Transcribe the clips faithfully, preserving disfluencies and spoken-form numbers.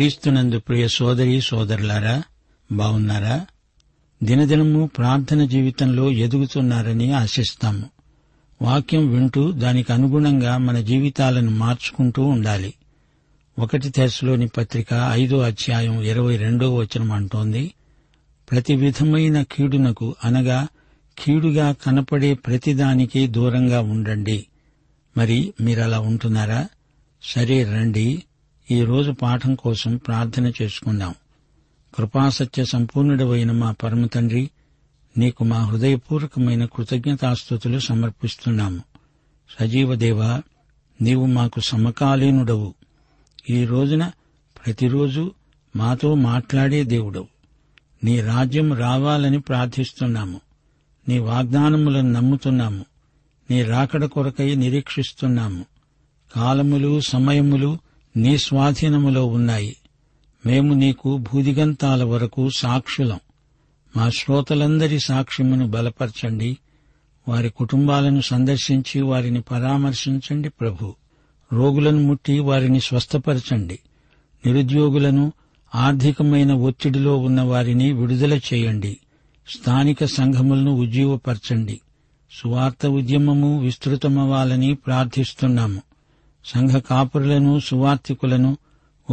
క్రీస్తునందు ప్రియ సోదరి సోదరులారా, బావున్నారా? దినదినము ప్రార్థన జీవితంలో ఎదుగుతున్నారని ఆశిస్తాము. వాక్యం వింటూ దానికి అనుగుణంగా మన జీవితాలను మార్చుకుంటూ ఉండాలి. ఒకటి తెస్సలోని పత్రిక ఐదో అధ్యాయం ఇరవై రెండో వచనం అంటోంది, ప్రతి విధమైన కీడునకు అనగా కీడుగా కనపడే ప్రతిదానికి దూరంగా ఉండండి. మరి మీరలా ఉంటున్నారా? సరే రండి, ఈ రోజు పాఠం కోసం ప్రార్థన చేసుకుందాం. కృపాసత్య సంపూర్ణుడవైన మా పరమ తండ్రి, నీకు మా హృదయపూర్వకమైన కృతజ్ఞతాస్తుతులు సమర్పిస్తున్నాము. సజీవదేవా, నీవు మాకు సమకాలీనుడవు. ఈ రోజున ప్రతిరోజు మాతో మాట్లాడే దేవుడవు. నీ రాజ్యం రావాలని ప్రార్థిస్తున్నాము. నీ వాగ్దానములను నమ్ముతున్నాము. నీ రాకడ కొరకై నిరీక్షిస్తున్నాము. కాలములు సమయములు నీ స్వాధీనములో ఉన్నాయి. మేము నీకు భూదిగంతాల వరకు సాక్షులం. మా శ్రోతలందరి సాక్ష్యమును బలపరచండి. వారి కుటుంబాలను సందర్శించి వారిని పరామర్శించండి ప్రభు. రోగులను ముట్టి వారిని స్వస్థపరచండి. నిరుద్యోగులను, ఆర్థికమైన ఒత్తిడిలో ఉన్న వారిని విడుదల చేయండి. స్థానిక సంఘములను ఉజ్జీవపరచండి. సువార్త ఉద్యమము విస్తృతమవ్వాలని ప్రార్థిస్తున్నాము. సంఘ కాపురులను, సువార్థికులను,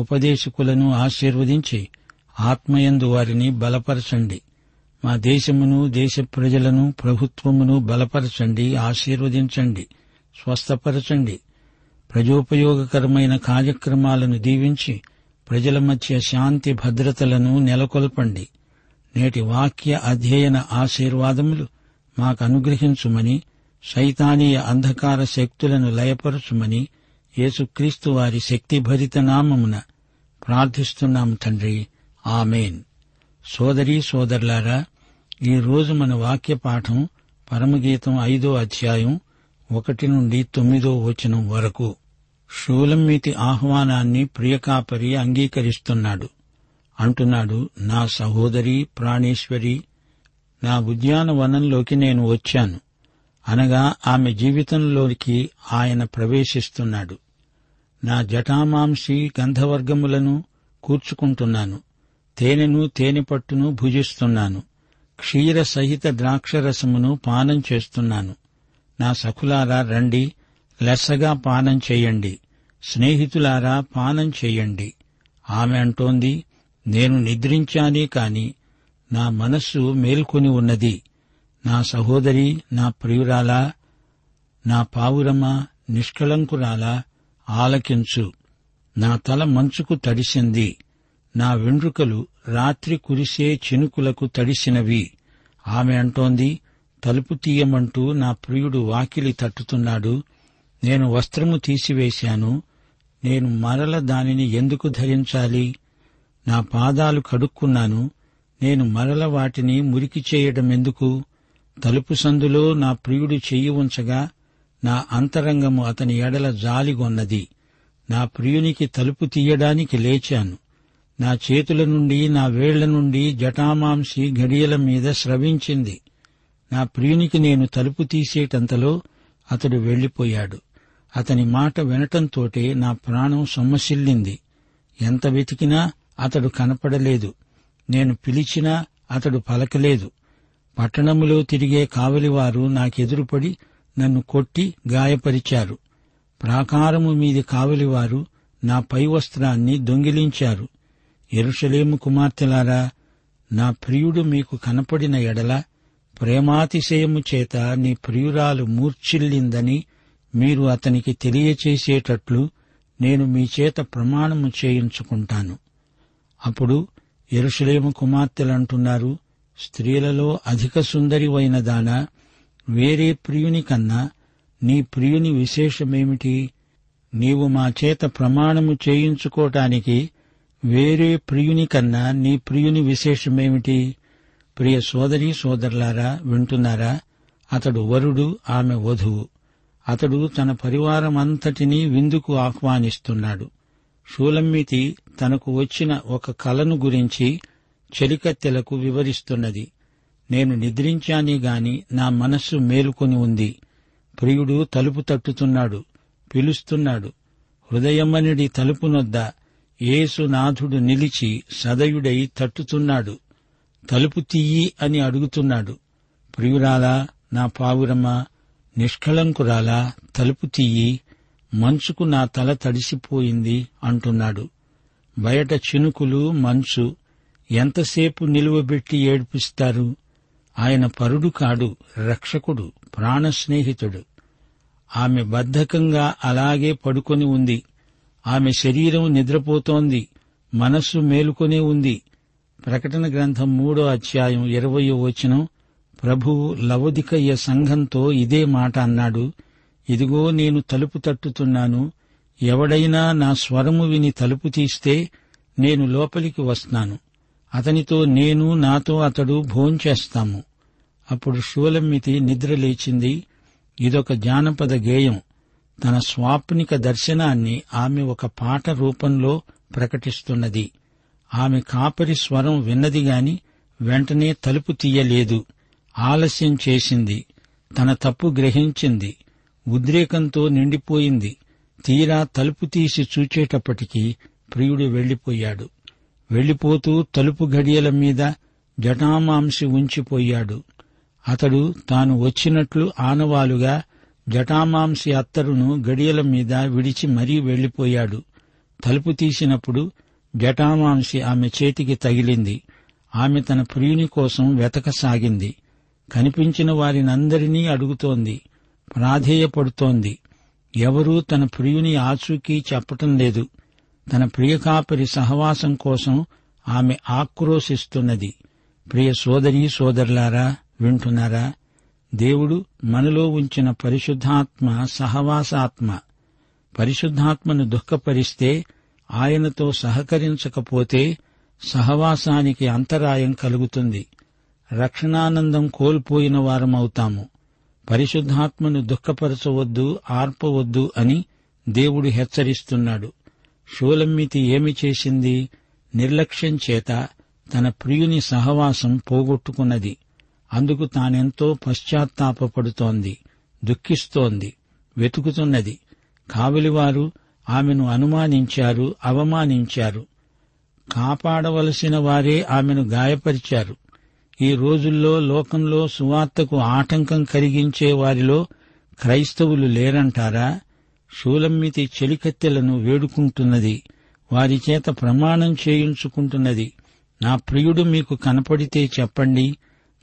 ఉపదేశకులను ఆశీర్వదించి ఆత్మయందు వారిని బలపరచండి. మా దేశమును, దేశ ప్రజలను, ప్రభుత్వమును బలపరచండి, ఆశీర్వదించండి, స్వస్థపరచండి. ప్రజోపయోగకరమైన కార్యక్రమాలను దీవించి ప్రజల మధ్య శాంతి భద్రతలను నెలకొల్పండి. నేటి వాక్య అధ్యయన ఆశీర్వాదములు మాకు అనుగ్రహించుమని, శైతానీయ అంధకార శక్తులను లయపరచుమని యేసుక్రీస్తు వారి శక్తిభరిత నామమున ప్రార్థిస్తున్నాము తండ్రి, ఆమెన్. సోదరీ సోదరులారా, ఈరోజు మన వాక్య పాఠం పరమగీతం ఐదో అధ్యాయం ఒకటి నుండి తొమ్మిదో వచనం వరకు. షూలమ్మీతి ఆహ్వానాన్ని ప్రియకాపరి అంగీకరిస్తున్నాడు. అంటున్నాడు, నా సహోదరి ప్రాణేశ్వరి, నా ఉద్యానవనంలోకి నేను వచ్చాను. అనగా ఆమె జీవితంలోనికి ఆయన ప్రవేశిస్తున్నాడు. నా జటామాంసి గంధవర్గములను కూర్చుకుంటున్నాను. తేనెను తేనెపట్టును భుజిస్తున్నాను. క్షీర సహిత ద్రాక్షరసమును పానం చేస్తున్నాను. నా సఖులారా రండి, లెస్సగా పానం చేయండి. స్నేహితులారా పానం చేయండి. ఆమె అంటోంది, నేను నిద్రించానే కాని నా మనస్సు మేల్కొని ఉన్నది. నా సహోదరి, నా ప్రియురాలా, నా పావురమా, నిష్కళంకురాలా, ఆలకించు. నా తల మంచుకు తడిసింది. నా వెండ్రుకలు రాత్రి కురిసే చినుకులకు తడిసినవి. ఆమె అంటోంది, తలుపు తీయమంటూ నా ప్రియుడు వాకిలి తట్టుతున్నాడు. నేను వస్త్రము తీసివేశాను. నేను మరల దానిని ఎందుకు ధరించాలి? నా పాదాలు కడుక్కున్నాను. నేను మరల వాటిని మురికి చేయడం ఎందుకు? తలుపు సందులో నా ప్రియుడు చెయ్యి ఉంచగా నా అంతరంగము అతని ఎడల జాలిగొన్నది. నా ప్రియునికి తలుపు తీయడానికి లేచాను. నా చేతుల నుండి, నా వేళ్ల నుండి జటామాంసి ఘడియల మీద స్రవించింది. నా ప్రియునికి నేను తలుపు తీసేటంతలో అతడు వెళ్లిపోయాడు. అతని మాట వినటంతోటే నా ప్రాణం సొమ్మసిల్లింది. ఎంత వెతికినా అతడు కనపడలేదు. నేను పిలిచినా అతడు పలకలేదు. పట్టణములో తిరిగే కావలివారు నాకెదురుపడి నన్ను కొట్టి గాయపరిచారు. ప్రాకారము మీది కావలివారు నా పై వస్త్రాన్ని దొంగిలించారు. యెరూషలేము కుమార్తెలారా, నా ప్రియుడు మీకు కనపడిన ఎడల ప్రేమాతిశయము చేత నీ ప్రియురాలు మూర్ఛిల్లిందని మీరు అతనికి తెలియచేసేటట్లు నేను మీ చేత ప్రమాణము చేయించుకుంటాను. అప్పుడు యెరూషలేము కుమార్తెలంటున్నారు, స్త్రీలలో అధిక సుందరివైన దానా, వేరే ప్రియుని కన్నా నీ ప్రియుని విశేషమేమిటి? నీవు మా చేత ప్రమాణము చేయించుకోటానికి వేరే ప్రియుని కన్నా నీ ప్రియుని విశేషమేమిటి? ప్రియ సోదరీ సోదరులారా, వింటున్నారా? అతడు వరుడు, ఆమె వధువు. అతడు తన పరివారమంతటినీ విందుకు ఆహ్వానిస్తున్నాడు. షూలమ్మితి తనకు వచ్చిన ఒక కలను గురించి చెలికత్తెలకు వివరిస్తున్నది. నేను నిద్రించానే గాని నా మనస్సు మేలుకొని ఉంది. ప్రియుడు తలుపు తట్టుతున్నాడు, పిలుస్తున్నాడు. హృదయమనిడి తలుపునొద్ద యేసునాథుడు నిలిచి సదయుడై తట్టుతున్నాడు. తలుపు తీయి అని అడుగుతున్నాడు. ప్రియురాలా, నా పావురమా, నిష్కళంకురాలా, తలుపు తీయి. మంచుకు నా తల తడిసిపోయింది అంటున్నాడు. బయట చినుకులు, మంచు ఎంతసేపు నిలువబెట్టి ఏడ్పిస్తారు? ఆయన పరుడు కాడు, రక్షకుడు, ప్రాణస్నేహితుడు. ఆమె బద్ధకంగా అలాగే పడుకొని ఉంది. ఆమె శరీరం నిద్రపోతోంది, మనస్సు మేలుకొనే ఉంది. ప్రకటన గ్రంథం మూడో అధ్యాయం ఇరవయో వచనం, ప్రభువు లవొదికయ సంఘంతో ఇదే మాట అన్నాడు. ఇదిగో, నేను తలుపు తట్టుతున్నాను. ఎవడైనా నా స్వరము విని తలుపు తీస్తే నేను లోపలికి వస్తాను. అతనితో నేను, నాతో అతడు భోంచేస్తాము. అప్పుడు షూలమ్మితి నిద్రలేచింది. ఇదొక జానపద గేయం. తన స్వాప్నిక దర్శనాన్ని ఆమె ఒక పాట రూపంలో ప్రకటిస్తున్నది. ఆమె కాపరి స్వరం విన్నదిగాని వెంటనే తలుపు తీయలేదు. ఆలస్యం చేసింది. తన తప్పు గ్రహించింది. ఉద్రేకంతో నిండిపోయింది. తీరా తలుపు తీసి చూచేటప్పటికీ ప్రియుడు వెళ్లిపోయాడు. వెళ్లిపోతూ తలుపు గడియల మీద జటామాంసి ఉంచిపోయాడు. అతడు తాను వచ్చినట్లు ఆనవాలుగా జటామాంసి అత్తరును గడియల మీద విడిచి మరీ వెళ్లిపోయాడు. తలుపు తీసినప్పుడు జటామాంసి ఆమె చేతికి తగిలింది. ఆమె తన ప్రియుని కోసం వెతకసాగింది. కనిపించిన వారినందరినీ అడుగుతోంది, ప్రాధేయపడుతోంది. ఎవరూ తన ప్రియుని ఆచూకీ చెప్పటం లేదు. తన ప్రియకాపరి సహవాసం కోసం ఆమె ఆక్రోశిస్తున్నది. ప్రియ సోదరీ సోదరులారా, వింటున్నారా? దేవుడు మనలో ఉంచిన పరిశుద్ధాత్మ సహవాసాత్మ. పరిశుద్ధాత్మను దుఃఖపరిస్తే, ఆయనతో సహకరించకపోతే సహవాసానికి అంతరాయం కలుగుతుంది. రక్షణానందం కోల్పోయిన వారమవుతాము. పరిశుద్ధాత్మను దుఃఖపరచవద్దు, ఆర్పవద్దు అని దేవుడు హెచ్చరిస్తున్నాడు. షూలమ్మితి ఏమి చేసింది? నిర్లక్ష్యం చేత తన ప్రియుని సహవాసం పోగొట్టుకున్నది. అందుకు తానెంతో పశ్చాత్తాపడుతోంది, దుఃఖిస్తోంది, వెతుకుతున్నది. కావలివారు ఆమెను అనుమానించారు, అవమానించారు. కాపాడవలసిన వారే ఆమెను గాయపరిచారు. ఈ రోజుల్లో లోకంలో సువార్తకు ఆటంకం కలిగించే వారిలో క్రైస్తవులు లేరంటారా? షూలమ్మితి చెలికత్తెలను వేడుకుంటున్నది, వారిచేత ప్రమాణం చేయించుకుంటున్నది. నా ప్రియుడు మీకు కనపడితే చెప్పండి,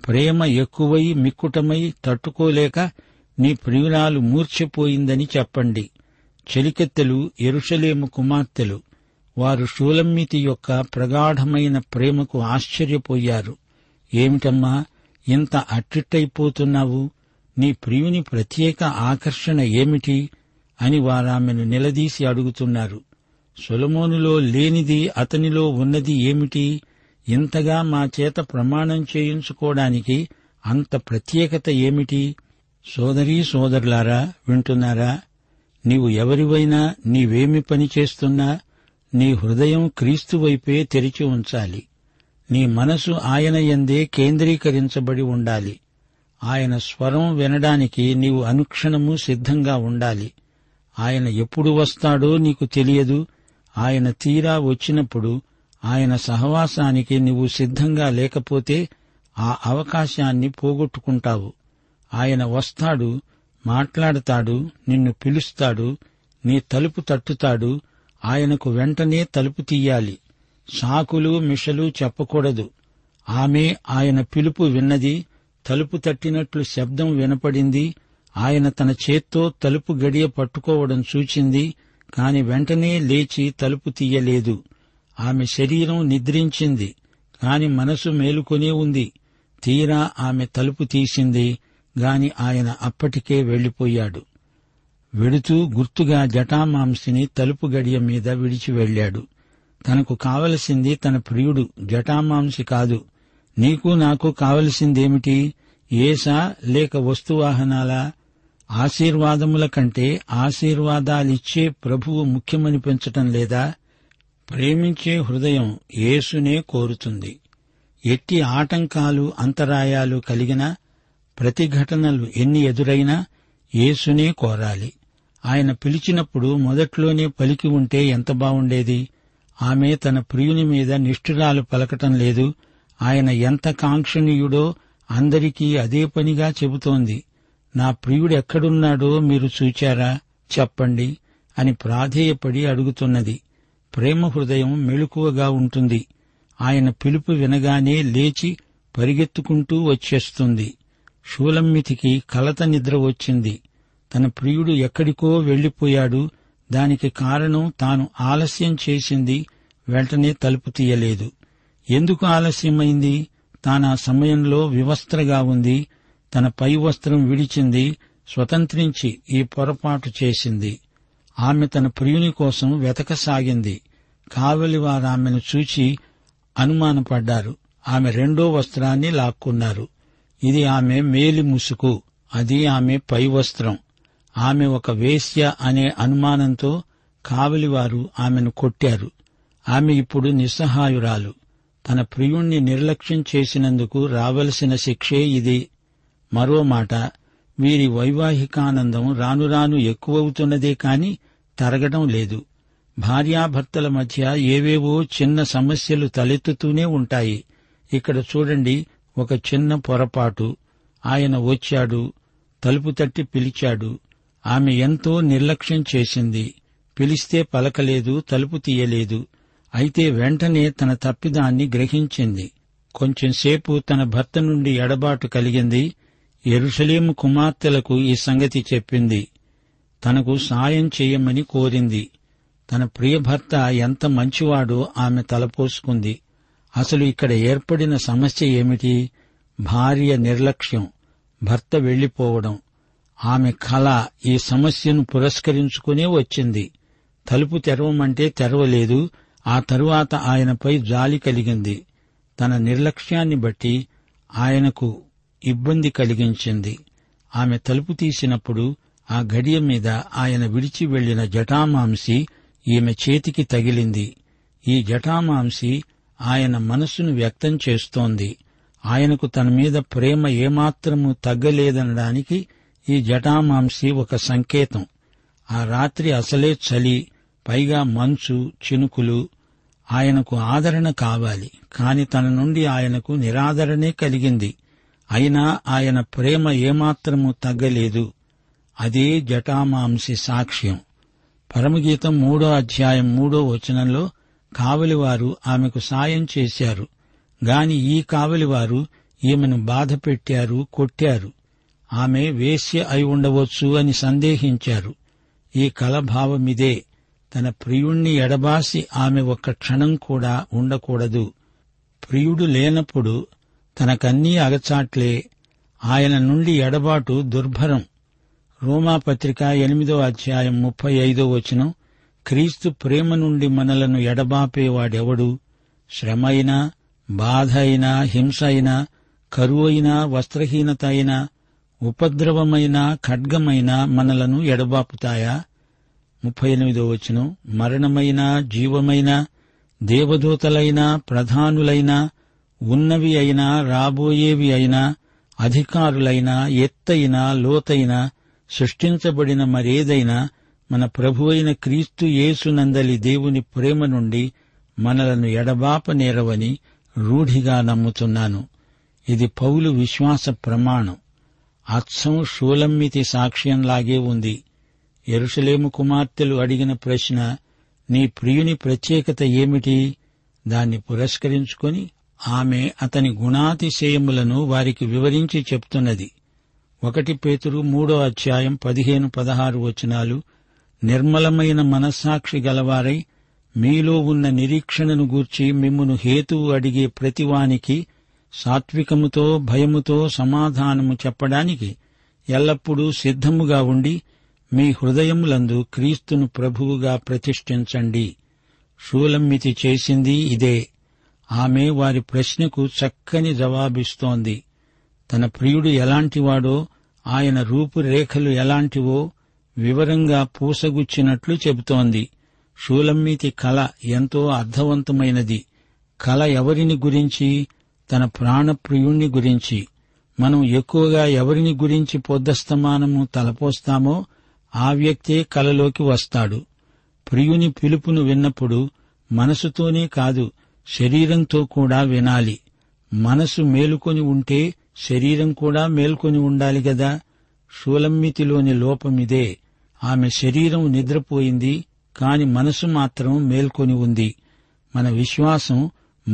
ప్రేమ ఎక్కువై మిక్కుటమై తట్టుకోలేక నీ ప్రియురాలు మూర్ఛపోయిందని చెప్పండి. చెలికత్తెలు యెరూషలేము కుమార్తెలు. వారు షూలమ్మితి యొక్క ప్రగాఢమైన ప్రేమకు ఆశ్చర్యపోయారు. ఏమిటమ్మా ఇంత అట్టిట్టయిపోతున్నావు, నీ ప్రియుని ప్రత్యేక ఆకర్షణ ఏమిటి అని వారామెను నిలదీసి అడుగుతున్నారు. సొలొమోనులో లేనిది అతనిలో ఉన్నది ఏమిటి? ఇంతగా మా చేత ప్రమాణం చేయించుకోవడానికి అంత ప్రత్యేకత ఏమిటి? సోదరీ సోదరులారా, వింటున్నారా? నీవు ఎవరివైనా, నీవేమి పనిచేస్తున్నా నీ హృదయం క్రీస్తువైపే తెరిచి ఉంచాలి. నీ మనసు ఆయన యందే కేంద్రీకరించబడి ఉండాలి. ఆయన స్వరం వినడానికి నీవు అనుక్షణము సిద్ధంగా ఉండాలి. ఆయన ఎప్పుడు వస్తాడో నీకు తెలియదు. ఆయన తీరా వచ్చినప్పుడు ఆయన సహవాసానికి నీవు సిద్ధంగా లేకపోతే ఆ అవకాశాన్ని పోగొట్టుకుంటావు. ఆయన వస్తాడు, మాట్లాడతాడు, నిన్ను పిలుస్తాడు, నీ తలుపు తట్టుతాడు. ఆయనకు వెంటనే తలుపు తీయాలి. సాకులు మిషలు చెప్పకూడదు. ఆమె ఆయన పిలుపు విన్నది, తలుపు తట్టినట్లు శబ్దం వినపడింది. ఆయన తన చేత్తో తలుపు గడియ పట్టుకోవడం చూచింది, కాని వెంటనే లేచి తలుపు తీయలేదు. ఆమె శరీరం నిద్రించింది, కాని మనసు మేలుకొనే ఉంది. తీరా ఆమె తలుపు తీసింది, గాని ఆయన అప్పటికే వెళ్లిపోయాడు. వెడుతూ గుర్తుగా జటామాంసిని తలుపు గడియ మీద విడిచి వెళ్లాడు. తనకు కావలసింది తన ప్రియుడు, జటామాంసి కాదు. నీకు నాకు కావలసిందేమిటి? ఏసా లేక వస్తువాహనాలా? ఆశీర్వాదముల కంటే ఆశీర్వాదాలిచ్చే ప్రభువు ముఖ్యమని పెంచటం లేదా? ప్రేమించే హృదయం యేసునే కోరుతుంది. ఎట్టి ఆటంకాలు అంతరాయాలు కలిగినా, ప్రతిఘటనలు ఎన్ని ఎదురైనా యేసునే కోరాలి. ఆయన పిలిచినప్పుడు మొదట్లోనే పలికి ఉంటే ఎంత బావుండేది. ఆమె తన ప్రియుని మీద నిష్ఠురాలు పలకటం లేదు. ఆయన ఎంత కాంక్షణీయుడో అందరికీ అదే పనిగా చెబుతోంది. నా ప్రియుడెక్కడున్నాడో మీరు చూచారా, చెప్పండి అని ప్రాధేయపడి అడుగుతున్నది. ప్రేమ హృదయం మెలకువగా ఉంటుంది. ఆయన పిలుపు వినగానే లేచి పరిగెత్తుకుంటూ వచ్చేస్తుంది. షూలమ్మితికి కలత నిద్ర వచ్చింది. తన ప్రియుడు ఎక్కడికో వెళ్లిపోయాడు. దానికి కారణం తాను ఆలస్యం చేసింది, వెంటనే తలుపు తీయలేదు. ఎందుకు ఆలస్యమైంది? తానా సమయంలో వివస్త్రగా ఉంది. తన పై వస్త్రం విడిచింది, స్వతంత్రించి ఈ పొరపాటు చేసింది. ఆమె తన ప్రియుని కోసం వెతకసాగింది. కావలి వారామెను చూచి అనుమానపడ్డారు. ఆమె రెండో వస్త్రాన్ని లాక్కున్నారు. ఇది ఆమె మేలి ముసుకు, అది ఆమె పై వస్త్రం. ఆమె ఒక వేశ్య అనే అనుమానంతో కావలివారు ఆమెను కొట్టారు. ఆమె ఇప్పుడు నిస్సహాయురాలు. తన ప్రియుణ్ణి నిర్లక్ష్యం చేసినందుకు రావలసిన శిక్షే ఇది. మరో మాట, వీరి వైవాహికానందం రానురాను ఎక్కువవుతున్నదే కాని తరగడం లేదు. భార్యాభర్తల మధ్య ఏవేవో చిన్న సమస్యలు తలెత్తుతూనే ఉంటాయి. ఇక్కడ చూడండి, ఒక చిన్న పొరపాటు. ఆయన వచ్చాడు, తలుపు తట్టి పిలిచాడు. ఆమె ఎంతో నిర్లక్ష్యం చేసింది. పిలిస్తే పలకలేదు, తలుపు తీయలేదు. అయితే వెంటనే తన తప్పిదాన్ని గ్రహించింది. కొంచెంసేపు తన భర్త నుండి ఎడబాటు కలిగింది. యెరూషలేము కుమార్తెలకు ఈ సంగతి చెప్పింది. తనకు సాయం చేయమని కోరింది. తన ప్రియభర్త ఎంత మంచివాడో ఆమె తలపోసుకుంది. అసలు ఇక్కడ ఏర్పడిన సమస్య ఏమిటి? భార్య నిర్లక్ష్యం, భర్త వెళ్లిపోవడం. ఆమె కళ ఈ సమస్యను పురస్కరించుకునే వచ్చింది. తలుపు తెరవమంటే తెరవలేదు. ఆ తరువాత ఆయనపై జాలి కలిగింది. తన నిర్లక్ష్యాన్ని బట్టి ఆయనకు ఇబ్బంది కలిగించింది. ఆమె తలుపు తీసినప్పుడు ఆ గడియ మీద ఆయన విడిచి వెళ్లిన జటామాంసి ఈమె చేతికి తగిలింది. ఈ జటామాంసి ఆయన మనస్సును వ్యక్తం చేస్తోంది. ఆయనకు తన మీద ప్రేమ ఏమాత్రమూ తగ్గలేదనడానికి ఈ జటామాంసి ఒక సంకేతం. ఆ రాత్రి అసలే చలి, పైగా మంచు, చినుకులు. ఆయనకు ఆదరణ కావాలి, కాని తన నుండి ఆయనకు నిరాదరణే కలిగింది. అయినా ఆయన ప్రేమ ఏమాత్రము తగ్గలేదు. అదే జటామాంసి సాక్ష్యం. పరమగీతం మూడో అధ్యాయం మూడో వచనంలో కావలివారు ఆమెకు సాయం చేశారు, గాని ఈ కావలివారు ఈమెను బాధపెట్టారు, కొట్టారు. ఆమె వేశ్య అయి ఉండవచ్చు అని సందేహించారు. ఈ కలభావమిదే, తన ప్రియుణ్ణి ఎడబాసి ఆమె ఒక్క క్షణం కూడా ఉండకూడదు. ప్రియుడు లేనప్పుడు తనకన్నీ అగచాట్లే. ఆయన నుండి ఎడబాటు దుర్భరం. రోమాపత్రిక ఎనిమిదో అధ్యాయం ముప్పై ఐదో వచనం, క్రీస్తు ప్రేమ నుండి మనలను ఎడబాపేవాడెవడు? శ్రమైనా, బాధ అయినా, హింస అయినా, కరువు అయినా, వస్త్రహీనత అయినా, ఉపద్రవమైన, ఖడ్గమైన మనలను ఎడబాపుతాయా? ముప్పై ఎనిమిదో వచనం, మరణమైన, జీవమైన, దేవదూతలైన, ప్రధానులైన, ఉన్నవి అయినా, రాబోయేవి అయినా, అధికారులైన, ఎత్తైన, లోతైన, సృష్టించబడిన మరేదైనా మన ప్రభువైన క్రీస్తు యేసునందలి దేవుని ప్రేమ నుండి మనలను ఎడబాప నేరవని రూఢిగా నమ్ముతున్నాను. ఇది పౌలు విశ్వాస ప్రమాణం. అచ్చం షూలమ్మితి సాక్ష్యంలాగే ఉంది. యెరూషలేము కుమార్తెలు అడిగిన ప్రశ్న, నీ ప్రియుని ప్రత్యేకత ఏమిటి? దాన్ని పురస్కరించుకుని ఆమె అతని గుణాతిశయములను వారికి వివరించి చెప్తున్నది. ఒకటి పేతురు మూడో అధ్యాయం పదిహేను పదహారు వచనాలు, నిర్మలమైన మనస్సాక్షి గలవారై మీలో ఉన్న నిరీక్షణను గూర్చి మిమ్మును హేతువు అడిగే ప్రతివానికి సాత్వికముతో, భయముతో సమాధానము చెప్పడానికి ఎల్లప్పుడూ సిద్ధముగా ఉండి మీ హృదయములందు క్రీస్తును ప్రభువుగా ప్రతిష్ఠించండి. షూలమ్మితి చేసింది ఇదే. ఆమె వారి ప్రశ్నకు చక్కని జవాబిస్తోంది. తన ప్రియుడు ఎలాంటివాడో, ఆయన రూపురేఖలు ఎలాంటివో వివరంగా పూసగుచ్చినట్లు చెబుతోంది. షూలమ్మితి కళ ఎంతో అర్థవంతమైనది. కళ ఎవరిని గురించి? తన ప్రాణప్రియుణ్ణి గురించి. మనం ఎక్కువగా ఎవరిని గురించి పొద్దస్తమానము తలపోస్తామో ఆ వ్యక్తే కలలోకి వస్తాడు. ప్రియుని పిలుపును విన్నప్పుడు మనసుతోనే కాదు, శరీరంతో కూడా వినాలి. మనసు మేలుకొని ఉంటే శరీరం కూడా మేల్కొని ఉండాలి గదా. షూలమ్మితిలోని లోపమిదే. ఆమె శరీరం నిద్రపోయింది, కాని మనసు మాత్రం మేల్కొని ఉంది. మన విశ్వాసం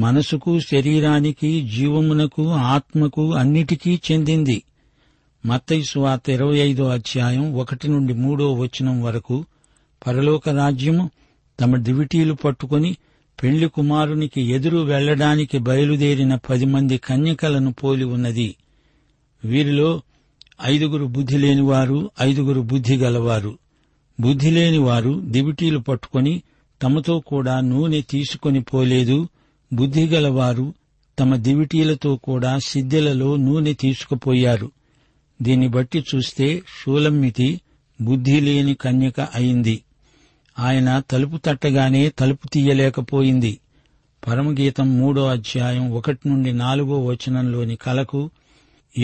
మనసుకు, శరీరానికి, జీవమునకు, ఆత్మకు అన్నిటికీ చెందింది. మత్తయి సువార్త ఇరవై ఐదో అధ్యాయం ఒకటి నుండి మూడో వచనం వరకు, పరలోక రాజ్యము తమ దివిటీలు పట్టుకుని పెళ్లి కుమారునికి ఎదురు వెళ్లడానికి బయలుదేరిన పది మంది కన్యకలను పోలి ఉన్నది. వీరిలో ఐదుగురు బుద్ధి లేనివారు, ఐదుగురు బుద్ధి గలవారు. బుద్ధి లేనివారు దివిటీలు పట్టుకుని తమతో కూడా నూనె తీసుకుని పోలేదు. బుద్ధిగలవారు తమ దివిటీలతో కూడా సిద్దెలలో నూనె తీసుకుపోయారు. దీన్ని బట్టి చూస్తే షూలమ్మితి బుద్ధిలేని కన్యక అయింది. ఆయన తలుపు తట్టగానే తలుపు తీయలేకపోయింది. పరమగీతం మూడో అధ్యాయం ఒకటి నుండి నాలుగో వచనంలోని కలకు,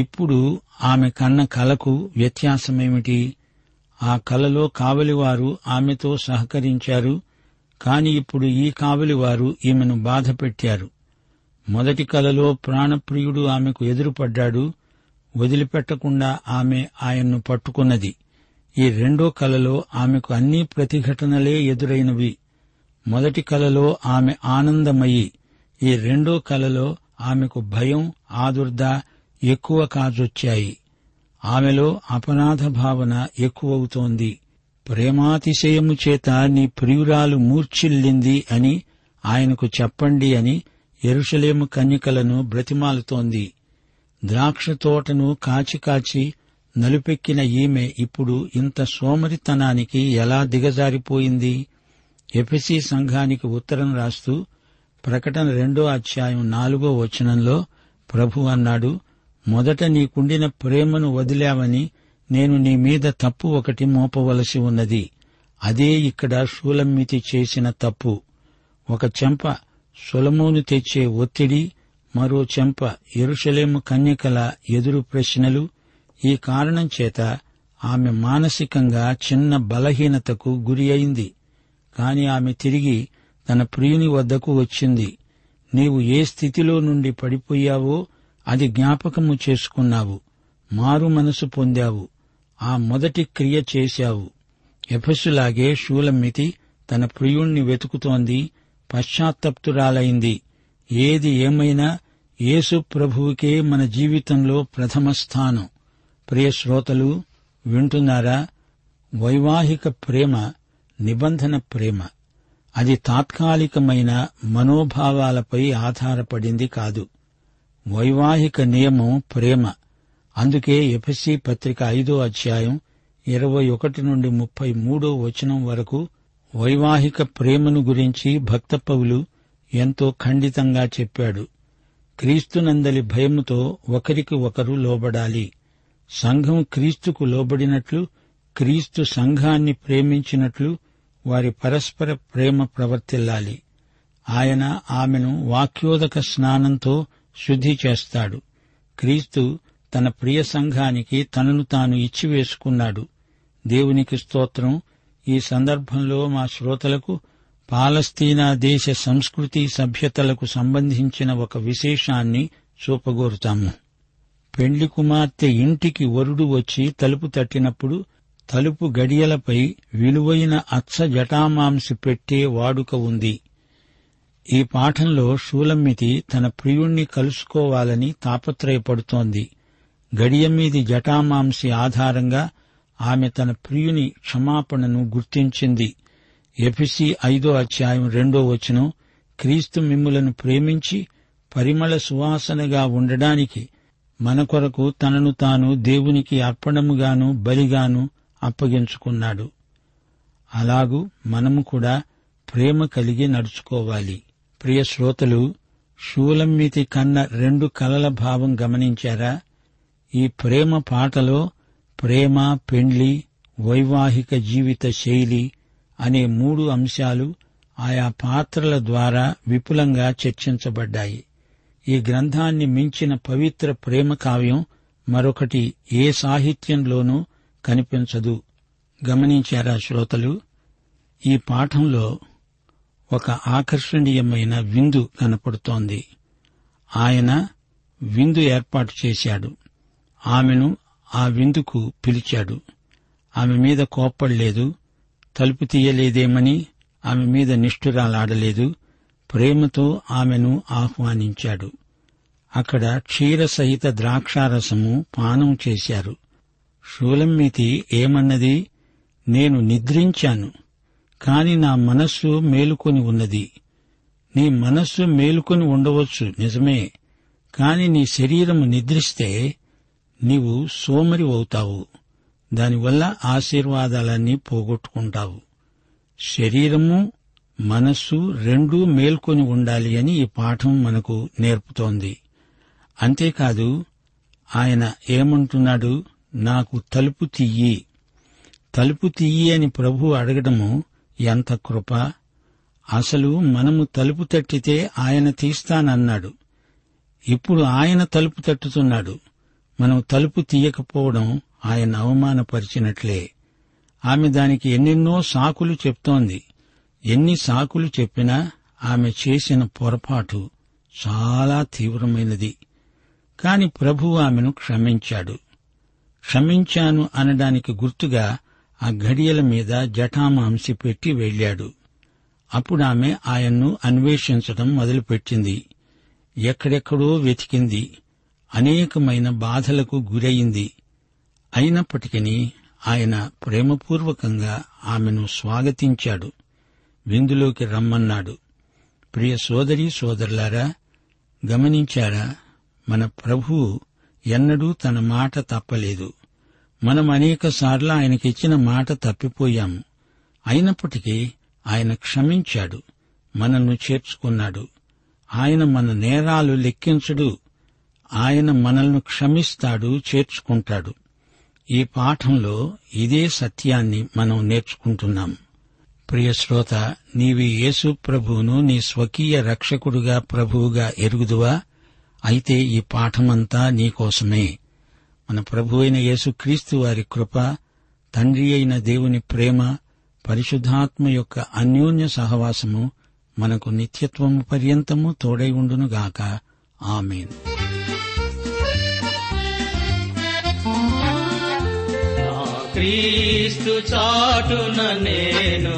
ఇప్పుడు ఆమె కన్న కలకు వ్యత్యాసమేమిటి? ఆ కలలో కావలివారు ఆమెతో సహకరించారు, కాని ఇప్పుడు ఈ కావలివారు ఈమెను బాధపెట్టారు. మొదటి కలలో ప్రాణప్రియుడు ఆమెకు ఎదురుపడ్డాడు, వదిలిపెట్టకుండా ఆమె ఆయన్ను పట్టుకున్నది. ఈ రెండో కలలో ఆమెకు అన్ని ప్రతిఘటనలే ఎదురైనవి. మొదటి కలలో ఆమె ఆనందమయి, ఈ రెండో కలలో ఆమెకు భయం, ఆదుర్ద ఎక్కువ కాజొచ్చాయి. ఆమెలో అపరాధ భావన ఎక్కువవుతోంది. ప్రేమాతిశయము చేత నీ ప్రియురాలు మూర్ఛిల్లింది అని ఆయనకు చెప్పండి అని యెరూషలేము కన్యకలను బ్రతిమాలుతోంది. ద్రాక్ష తోటను కాచి కాచి నలుపెక్కిన ఈమె ఇప్పుడు ఇంత సోమరితనానికి ఎలా దిగజారిపోయింది? ఎఫెసీ సంఘానికి ఉత్తరం రాస్తూ ప్రకటన రెండో అధ్యాయం నాలుగో వచనంలో ప్రభు అన్నాడు, మొదట నీకుండిన ప్రేమను వదిలావని నేను నీ మీద తప్పు ఒకటి మోపవలసి ఉన్నది. అదే ఇక్కడ షూలమ్మితి చేసిన తప్పు. ఒక చెంప సొలొమోను తెచ్చే ఒత్తిడి, మరో చెంప యెరూషలేము కన్యకల ఎదురు ప్రశ్నలు. ఈ కారణం చేత ఆమె మానసికంగా చిన్న బలహీనతకు గురి అయింది. కాని ఆమె తిరిగి తన ప్రియుని వద్దకు వచ్చింది. నీవు ఏ స్థితిలో నుండి పడిపోయావో అది జ్ఞాపకము చేసుకున్నావు, మారు మనసు పొందావు, ఆ మొదటి క్రియ చేశావు. ఎఫెసులాగే షూలమ్మితి తన ప్రియుణ్ణి వెతుకుతోంది, పశ్చాత్తప్తురాలైంది. ఏది ఏమైనా యేసు ప్రభువుకే మన జీవితంలో ప్రథమ స్థానం. ప్రియ శ్రోతలు వింటున్నారా? వైవాహిక ప్రేమ నిబంధన ప్రేమ. అది తాత్కాలికమైన మనోభావాలపై ఆధారపడింది కాదు. వైవాహిక నియమం ప్రేమ. అందుకే ఎఫెసీ పత్రిక ఐదో అధ్యాయం ఇరవై ఒకటి నుండి ముప్పై మూడో వచనం వరకు వైవాహిక ప్రేమను గురించి భక్త పౌలు ఎంతో ఖండితంగా చెప్పాడు. క్రీస్తునందలి భయముతో ఒకరికి ఒకరు లోబడాలి. సంఘం క్రీస్తుకు లోబడినట్లు, క్రీస్తు సంఘాన్ని ప్రేమించినట్లు వారి పరస్పర ప్రేమ ప్రవర్తిల్లాలి. ఆయన ఆమెను వాక్యోదక స్నానంతో శుద్ధి చేస్తాడు. క్రీస్తు తన ప్రియ సంఘానికి తనను తాను ఇచ్చివేసుకున్నాడు. దేవునికి స్తోత్రం. ఈ సందర్భంలో మా శ్రోతలకు పాలస్తీనా దేశ సంస్కృతి, సభ్యతలకు సంబంధించిన ఒక విశేషాన్ని చూపగోరుతాము. పెండ్లి కుమార్తె ఇంటికి వరుడు వచ్చి తలుపు తట్టినప్పుడు తలుపు గడియలపై విలువైన అచ్చ జటామాంసి పెట్టే వాడుక ఉంది. ఈ పాఠంలో షూలమ్మితి తన ప్రియుణ్ణి కలుసుకోవాలని తాపత్రయపడుతోంది. గడియమీది జటామాంసి ఆధారంగా ఆమె తన ప్రియుని క్షమాపణను గుర్తించింది. ఎఫెసీ ఐదో అధ్యాయం రెండో వచనం క్రీస్తు మిమ్ములను ప్రేమించి పరిమళ సువాసనగా ఉండడానికి మన కొరకు తనను తాను దేవునికి అర్పణముగాను బలిగాను అప్పగించుకున్నాడు. అలాగూ మనము కూడా ప్రేమ కలిగి నడుచుకోవాలి. ప్రియ శ్రోతలు, షూలమ్మితి కన్న రెండు కలల భావం గమనించారా? ఈ ప్రేమ పాటలో ప్రేమ, పెండ్లి, వైవాహిక జీవిత శైలి అనే మూడు అంశాలు ఆయా పాత్రల ద్వారా విపులంగా చర్చించబడ్డాయి. ఈ గ్రంథాన్ని మించిన పవిత్ర ప్రేమ కావ్యం మరొకటి ఏ సాహిత్యంలోనూ కనిపించదు. గమనించారా శ్రోతలు? ఈ పాఠంలో ఒక ఆకర్షణీయమైన విందు కనపడుతోంది. ఆయన విందు ఏర్పాటు చేశాడు. ఆమెను ఆ విందుకు పిలిచాడు. ఆమె మీద కోప్పడలేదు, తలుపు తీయలేదేమని ఆమె మీద నిష్ఠురాలాడలేదు. ప్రేమతో ఆమెను ఆహ్వానించాడు. అక్కడ క్షీరసహిత ద్రాక్షారసము పానం చేశారు. షూలమ్మితి ఏమన్నది? నేను నిద్రించాను, కాని నా మనస్సు మేలుకొని ఉన్నది. నీ మనస్సు మేలుకొని ఉండవచ్చు నిజమే, కాని నీ శరీరము నిద్రిస్తే నీవు సోమరి అవుతావు. దానివల్ల ఆశీర్వాదాలన్నీ పోగొట్టుకుంటావు. శరీరము, మనస్సు రెండూ మేల్కొని ఉండాలి అని ఈ పాఠం మనకు నేర్పుతోంది. అంతేకాదు, ఆయన ఏమంటున్నాడు? నాకు తలుపు తీయి. తలుపు తీయి అని ప్రభువు అడగడము ఎంత కృప! అసలు మనము తలుపు తట్టితే ఆయన తీస్తానన్నాడు. ఇప్పుడు ఆయన తలుపు తట్టుతున్నాడు. మనం తలుపు తీయకపోవడం ఆయన అవమానపరిచినట్లే. ఆమె దానికి ఎన్నెన్నో సాకులు చెప్తోంది. ఎన్ని సాకులు చెప్పినా ఆమె చేసిన పొరపాటు చాలా తీవ్రమైనది. కాని ప్రభువు ఆమెను క్షమించాడు. క్షమించాను అనడానికి గుర్తుగా ఆ గడియల మీద జటామాంసి పెట్టి వెళ్లాడు. అప్పుడామె ఆయన్ను అన్వేషించడం మొదలుపెట్టింది. ఎక్కడెక్కడో వెతికింది. అనేకమైన బాధలకు గురయింది. అయినప్పటికీ ఆయన ప్రేమపూర్వకంగా ఆమెను స్వాగతించాడు, విందులోకి రమ్మన్నాడు. ప్రియ సోదరీ సోదరులారా, గమనించారా? మన ప్రభువు ఎన్నడూ తన మాట తప్పలేదు. మనం అనేకసార్లు ఆయనకిచ్చిన మాట తప్పిపోయాము. అయినప్పటికీ ఆయన క్షమించాడు, మనల్ని చేర్చుకున్నాడు. ఆయన మన నేరాలు లెక్కించడు. ఆయన మనల్ని క్షమిస్తాడు, చేర్చుకుంటాడు. ఈ పాఠంలో ఇదే సత్యాన్ని మనం నేర్చుకుంటున్నాం. ప్రియ శ్రోత, నీవి యేసు ప్రభువును నీ స్వకీయ రక్షకుడుగా, ప్రభువుగా ఎరుగుదువా? అయితే ఈ పాఠమంతా నీకోసమే. మన ప్రభువైన యేసుక్రీస్తు వారి కృప, తండ్రి అయిన దేవుని ప్రేమ, పరిశుద్ధాత్మ యొక్క అన్యోన్య సహవాసము మనకు నిత్యత్వము పర్యంతము తోడై ఉండునుగాక. ఆమేన్. క్రీస్తు చాటున నేను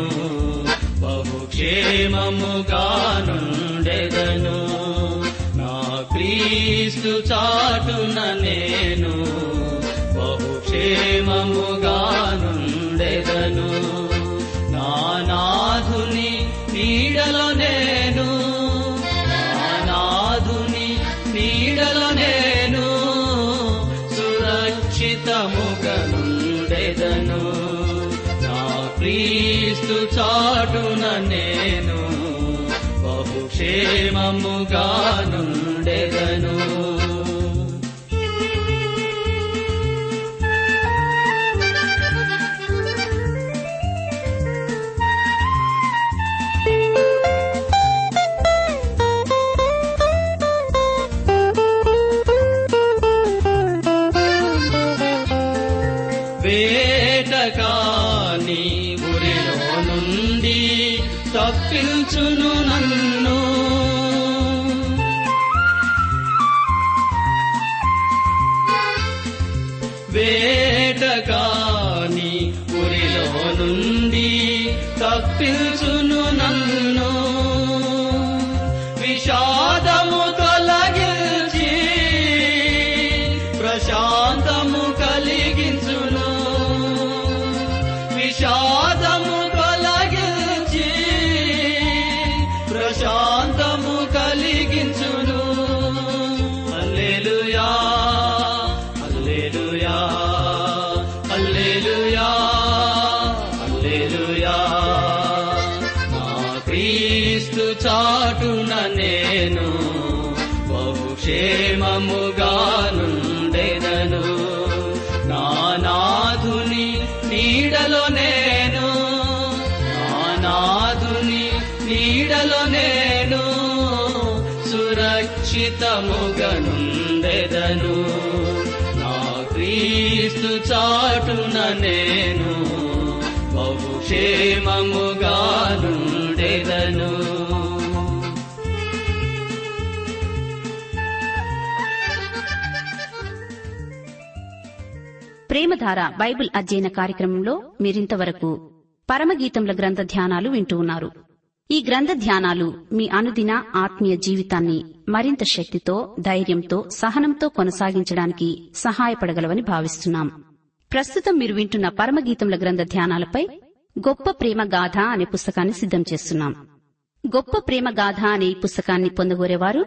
బహుక్షేమముగానుండెదను, నా క్రీస్తు చాటున నేను బహుక్షేమముగానుండెదను, నా నాధుని నీడలో నేను, నా నాధుని నీడలో నేను సురక్షితముగానుండెదను, నా క్రీస్తు చాటున నేను బహుక్షేమముగానుండెదను. వేటకాని ఉరిలో నుండి తప్పించును నన్ను, వేటకాని ఉరిలో నుండి తప్పించును నన్ను, విషాదము తొలగించి ప్రశాంతము కలిగించును, విషాదము తొలగించి ప్రశాంతము కలిగించును. హల్లెలూయా, హల్లెలూయా, హల్లెలూయా, హల్లెలూయా. నా క్రీస్తు చాటున నేను బహుక్షేమముగానుండెదను, నా నాధుని నీడలో నేను, నా నాధుని నీడలో నేను సురక్షితముగానుండెదను, నా క్రీస్తు చాటున నేను బహుక్షేమముగానుండెదను. ప్రేమధార బైబిల్ అధ్యయన కార్యక్రమంలో మీరింతవరకు పరమగీతముల గ్రంథ ధ్యానాలు వింటూ ఉన్నారు. ఈ గ్రంథ ధ్యానాలు మీ అనుదిన ఆత్మీయ జీవితాన్ని మరింత శక్తితో, ధైర్యంతో, సహనంతో కొనసాగించడానికి సహాయపడగలవని భావిస్తున్నాం. ప్రస్తుతం మీరు వింటున్న పరమగీతముల గ్రంథ ధ్యానాలపై గొప్ప ప్రేమ గాథ అనే పుస్తకాన్ని సిద్ధం చేస్తున్నాం. గొప్ప ప్రేమ గాథ అనే ఈ పుస్తకాన్ని పొందగోరేవారు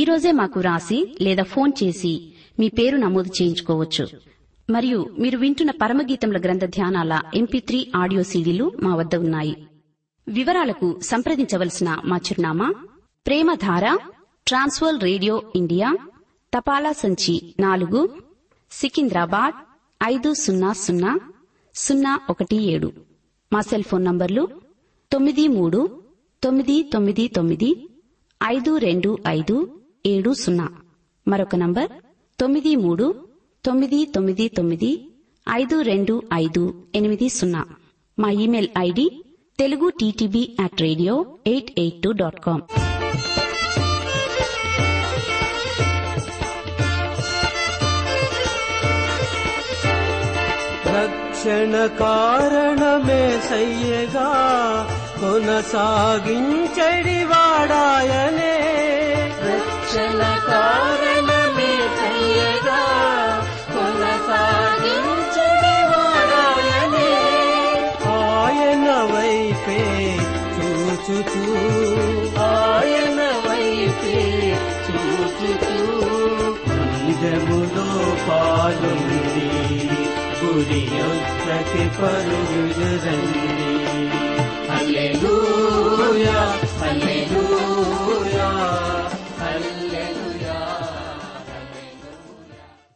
ఈరోజే మాకు రాసి లేదా ఫోన్ చేసి మీ పేరు నమోదు చేయించుకోవచ్చు. మరియు మీరు వింటున్న పరమగీతముల గ్రంథ ధ్యానాల ఎంపీ త్రీ ఆడియో సీడీలు మా వద్ద ఉన్నాయి. వివరాలకు సంప్రదించవలసిన మా చిరునామా ప్రేమధార ట్రాన్స్‌వరల్డ్ రేడియో ఇండియా, తపాలా సంచి నాలుగు, సికింద్రాబాద్ ఐదు సున్నా సున్నా సున్నా ఒకటి ఏడు. మా సెల్ ఫోన్ నంబర్లు తొమ్మిది మూడు తొమ్మిది తొమ్మిది తొమ్మిది ఐదు రెండు ఐదు ఏడు సున్నా. మరొక నంబర్ తొమ్మిది మూడు తొమ్మిది తొమ్మిది తొమ్మిది ఐదు రెండు ఐదు ఎనిమిది సున్నా. మా email ID Telugu TTB at radio eight eight two dot com. రక్షణ కారణమే సయ్యగా కొనసాగించడి వాడాయనే, రక్షణ కారణమే సయ్యగా ఆయన వైపే చూచుచూ, ఆయన వైపే చూచుచూ అందములో పాలుంది గురి యొక్కకి పరుగుదురండి. హల్లెలూయా, హల్లెలూయా.